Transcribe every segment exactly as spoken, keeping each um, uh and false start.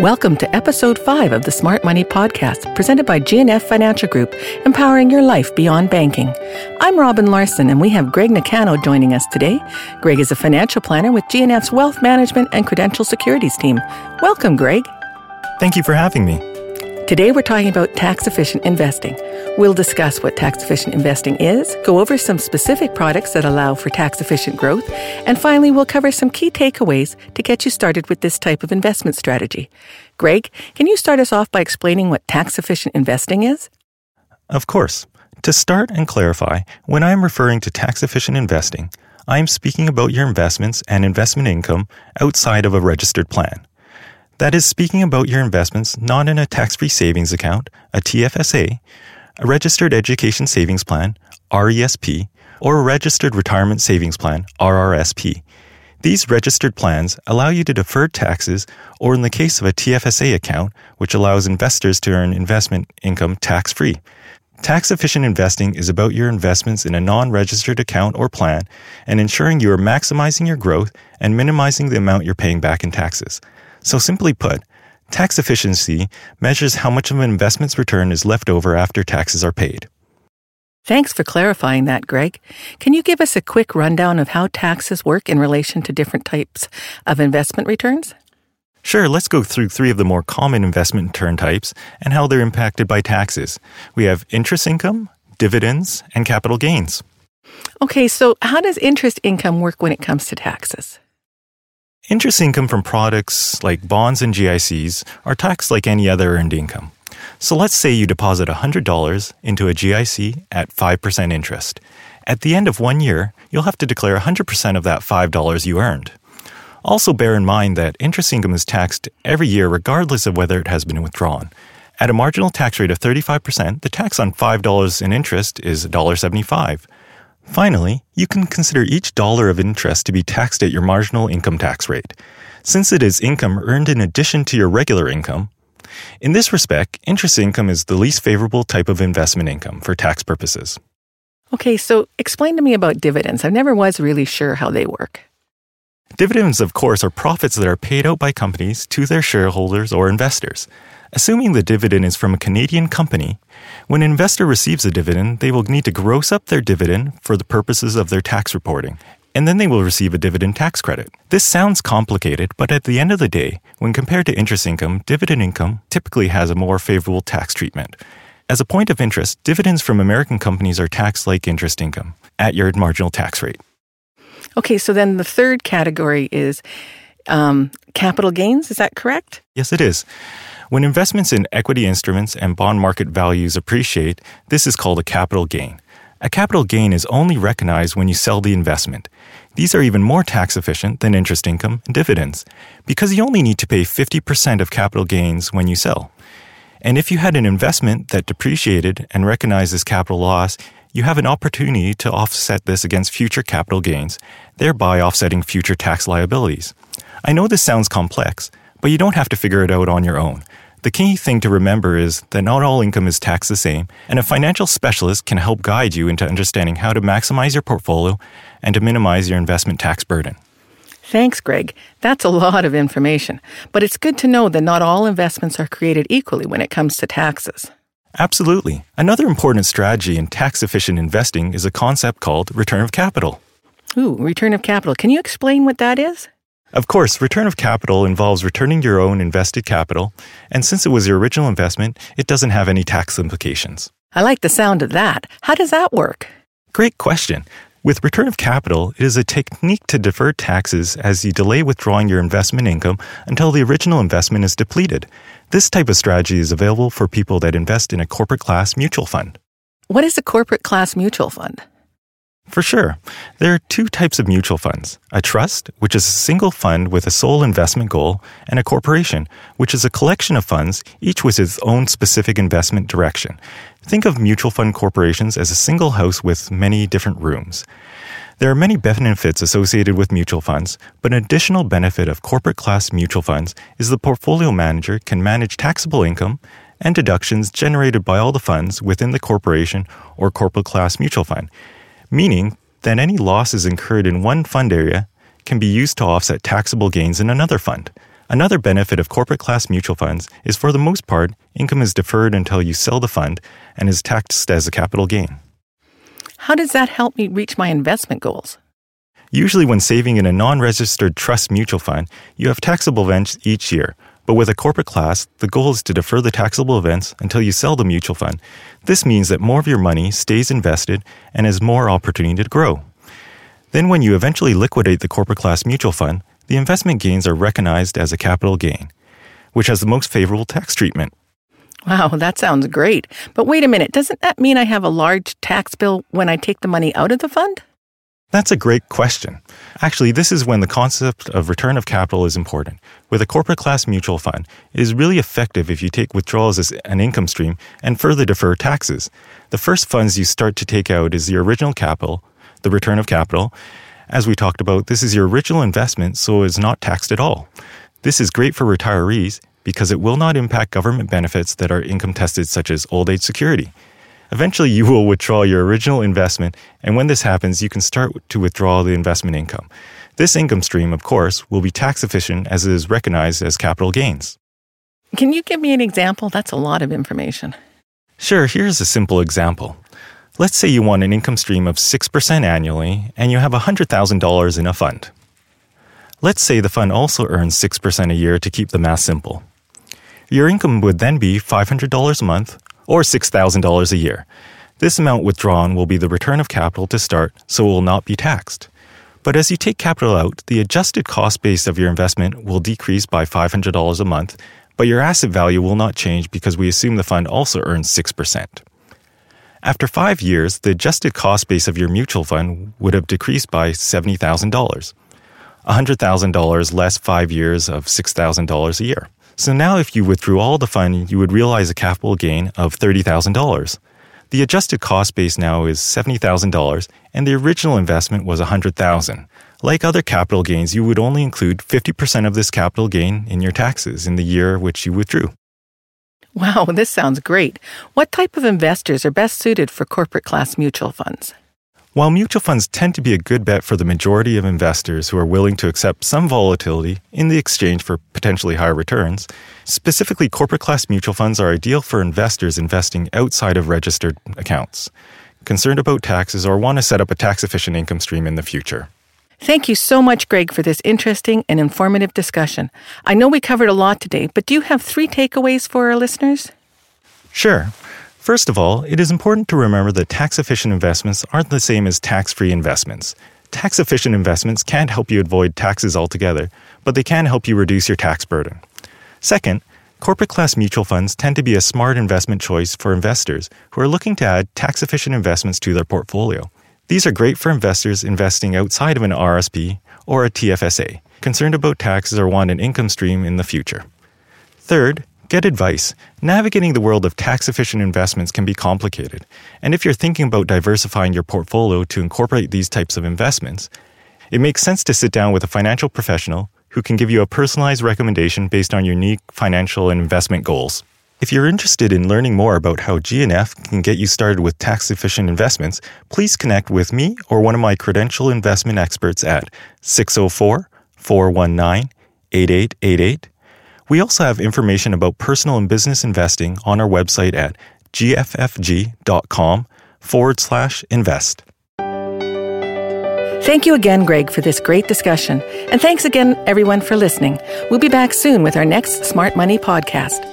Welcome to Episode five of the Smart Money Podcast, presented by G N F Financial Group, empowering your life beyond banking. I'm Robin Larson, and we have Greg Nakano joining us today. Greg is a financial planner with G N F's Wealth Management and Credential Securities team. Welcome, Greg. Thank you for having me. Today we're talking about tax-efficient investing. We'll discuss what tax-efficient investing is, go over some specific products that allow for tax-efficient growth, and finally we'll cover some key takeaways to get you started with this type of investment strategy. Greg, can you start us off by explaining what tax-efficient investing is? Of course. To start and clarify, when I'm referring to tax-efficient investing, I'm speaking about your investments and investment income outside of a registered plan. That is speaking about your investments not in a tax-free savings account, a T F S A, a registered education savings plan, R E S P, or a registered retirement savings plan, R R S P. These registered plans allow you to defer taxes, or in the case of a T F S A account, which allows investors to earn investment income tax-free. Tax-efficient investing is about your investments in a non-registered account or plan and ensuring you are maximizing your growth and minimizing the amount you're paying back in taxes. So simply put, tax efficiency measures how much of an investment's return is left over after taxes are paid. Thanks for clarifying that, Greg. Can you give us a quick rundown of how taxes work in relation to different types of investment returns? Sure, let's go through three of the more common investment return types and how they're impacted by taxes. We have interest income, dividends, and capital gains. Okay, so how does interest income work when it comes to taxes? Interest income from products like bonds and G I Cs are taxed like any other earned income. So let's say you deposit one hundred dollars into a G I C at five percent interest. At the end of one year, you'll have to declare one hundred percent of that five dollars you earned. Also bear in mind that interest income is taxed every year regardless of whether it has been withdrawn. At a marginal tax rate of thirty-five percent, the tax on five dollars in interest is one dollar seventy-five. Finally, you can consider each dollar of interest to be taxed at your marginal income tax rate, since it is income earned in addition to your regular income. In this respect, interest income is the least favorable type of investment income for tax purposes. Okay, so explain to me about dividends. I never was really sure how they work. Dividends, of course, are profits that are paid out by companies to their shareholders or investors. Assuming the dividend is from a Canadian company, when an investor receives a dividend, they will need to gross up their dividend for the purposes of their tax reporting, and then they will receive a dividend tax credit. This sounds complicated, but at the end of the day, when compared to interest income, dividend income typically has a more favorable tax treatment. As a point of interest, dividends from American companies are taxed like interest income at your marginal tax rate. Okay, so then the third category is um, capital gains, is that correct? Yes, it is. When investments in equity instruments and bond market values appreciate, this is called a capital gain. A capital gain is only recognized when you sell the investment. These are even more tax efficient than interest income and dividends, because you only need to pay fifty percent of capital gains when you sell. And if you had an investment that depreciated and recognized as capital loss, you have an opportunity to offset this against future capital gains, thereby offsetting future tax liabilities. I know this sounds complex, but you don't have to figure it out on your own. The key thing to remember is that not all income is taxed the same, and a financial specialist can help guide you into understanding how to maximize your portfolio and to minimize your investment tax burden. Thanks, Greg. That's a lot of information. But it's good to know that not all investments are created equally when it comes to taxes. Absolutely. Another important strategy in tax-efficient investing is a concept called return of capital. Ooh, return of capital. Can you explain what that is? Of course, return of capital involves returning your own invested capital, and since it was your original investment, it doesn't have any tax implications. I like the sound of that. How does that work? Great question. With return of capital, it is a technique to defer taxes as you delay withdrawing your investment income until the original investment is depleted. This type of strategy is available for people that invest in a corporate class mutual fund. What is a corporate class mutual fund? For sure. There are two types of mutual funds, a trust, which is a single fund with a sole investment goal, and a corporation, which is a collection of funds, each with its own specific investment direction. Think of mutual fund corporations as a single house with many different rooms. There are many benefits associated with mutual funds, but an additional benefit of corporate class mutual funds is the portfolio manager can manage taxable income and deductions generated by all the funds within the corporation or corporate class mutual fund, meaning that any losses incurred in one fund area can be used to offset taxable gains in another fund. Another benefit of corporate class mutual funds is, for the most part, income is deferred until you sell the fund and is taxed as a capital gain. How does that help me reach my investment goals? Usually when saving in a non-registered trust mutual fund, you have taxable events each year. But with a corporate class, the goal is to defer the taxable events until you sell the mutual fund. This means that more of your money stays invested and has more opportunity to grow. Then when you eventually liquidate the corporate class mutual fund, the investment gains are recognized as a capital gain, which has the most favorable tax treatment. Wow, that sounds great. But wait a minute, doesn't that mean I have a large tax bill when I take the money out of the fund? That's a great question. Actually, this is when the concept of return of capital is important. With a corporate class mutual fund, it is really effective if you take withdrawals as an income stream and further defer taxes. The first funds you start to take out is your original capital, the return of capital. As we talked about, this is your original investment, so it's not taxed at all. This is great for retirees because it will not impact government benefits that are income tested, such as old age security. Eventually, you will withdraw your original investment, and when this happens, you can start to withdraw the investment income. This income stream, of course, will be tax efficient as it is recognized as capital gains. Can you give me an example? That's a lot of information. Sure, here's a simple example. Let's say you want an income stream of six percent annually, and you have one hundred thousand dollars in a fund. Let's say the fund also earns six percent a year to keep the math simple. Your income would then be five hundred dollars a month, or six thousand dollars a year. This amount withdrawn will be the return of capital to start, so it will not be taxed. But as you take capital out, the adjusted cost base of your investment will decrease by five hundred dollars a month, but your asset value will not change because we assume the fund also earns six percent. After five years, the adjusted cost base of your mutual fund would have decreased by seventy thousand dollars, one hundred thousand dollars less five years of six thousand dollars a year. So now if you withdrew all the fund, you would realize a capital gain of thirty thousand dollars. The adjusted cost base now is seventy thousand dollars, and the original investment was one hundred thousand dollars. Like other capital gains, you would only include fifty percent of this capital gain in your taxes in the year which you withdrew. Wow, this sounds great. What type of investors are best suited for corporate class mutual funds? While mutual funds tend to be a good bet for the majority of investors who are willing to accept some volatility in the exchange for potentially higher returns, specifically corporate class mutual funds are ideal for investors investing outside of registered accounts, concerned about taxes, or want to set up a tax-efficient income stream in the future. Thank you so much, Greg, for this interesting and informative discussion. I know we covered a lot today, but do you have three takeaways for our listeners? Sure. First of all, it is important to remember that tax-efficient investments aren't the same as tax-free investments. Tax-efficient investments can't help you avoid taxes altogether, but they can help you reduce your tax burden. Second, corporate class mutual funds tend to be a smart investment choice for investors who are looking to add tax-efficient investments to their portfolio. These are great for investors investing outside of an R R S P or a T F S A, concerned about taxes or want an income stream in the future. Third, get advice. Navigating the world of tax-efficient investments can be complicated, and if you're thinking about diversifying your portfolio to incorporate these types of investments, it makes sense to sit down with a financial professional who can give you a personalized recommendation based on your unique financial and investment goals. If you're interested in learning more about how G N F can get you started with tax-efficient investments, please connect with me or one of my credential investment experts at six oh four, four one nine, eight eight eight eight. We also have information about personal and business investing on our website at gffg.com forward slash invest. Thank you again, Greg, for this great discussion. And thanks again, everyone, for listening. We'll be back soon with our next Smart Money podcast.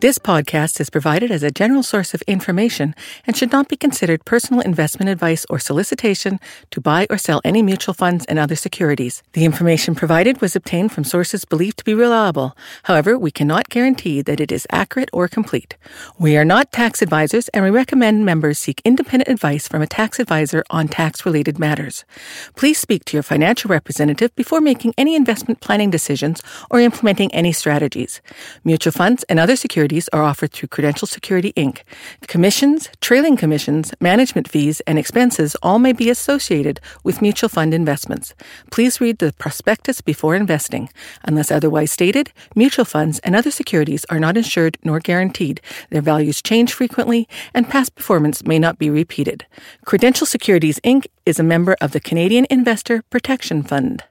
This podcast is provided as a general source of information and should not be considered personal investment advice or solicitation to buy or sell any mutual funds and other securities. The information provided was obtained from sources believed to be reliable. However, we cannot guarantee that it is accurate or complete. We are not tax advisors, and we recommend members seek independent advice from a tax advisor on tax-related matters. Please speak to your financial representative before making any investment planning decisions or implementing any strategies. Mutual funds and other securities securities are offered through Credential Security Incorporated. Commissions, trailing commissions, management fees, and expenses all may be associated with mutual fund investments. Please read the prospectus before investing. Unless otherwise stated, mutual funds and other securities are not insured nor guaranteed. Their values change frequently, and past performance may not be repeated. Credential Securities Incorporated is a member of the Canadian Investor Protection Fund.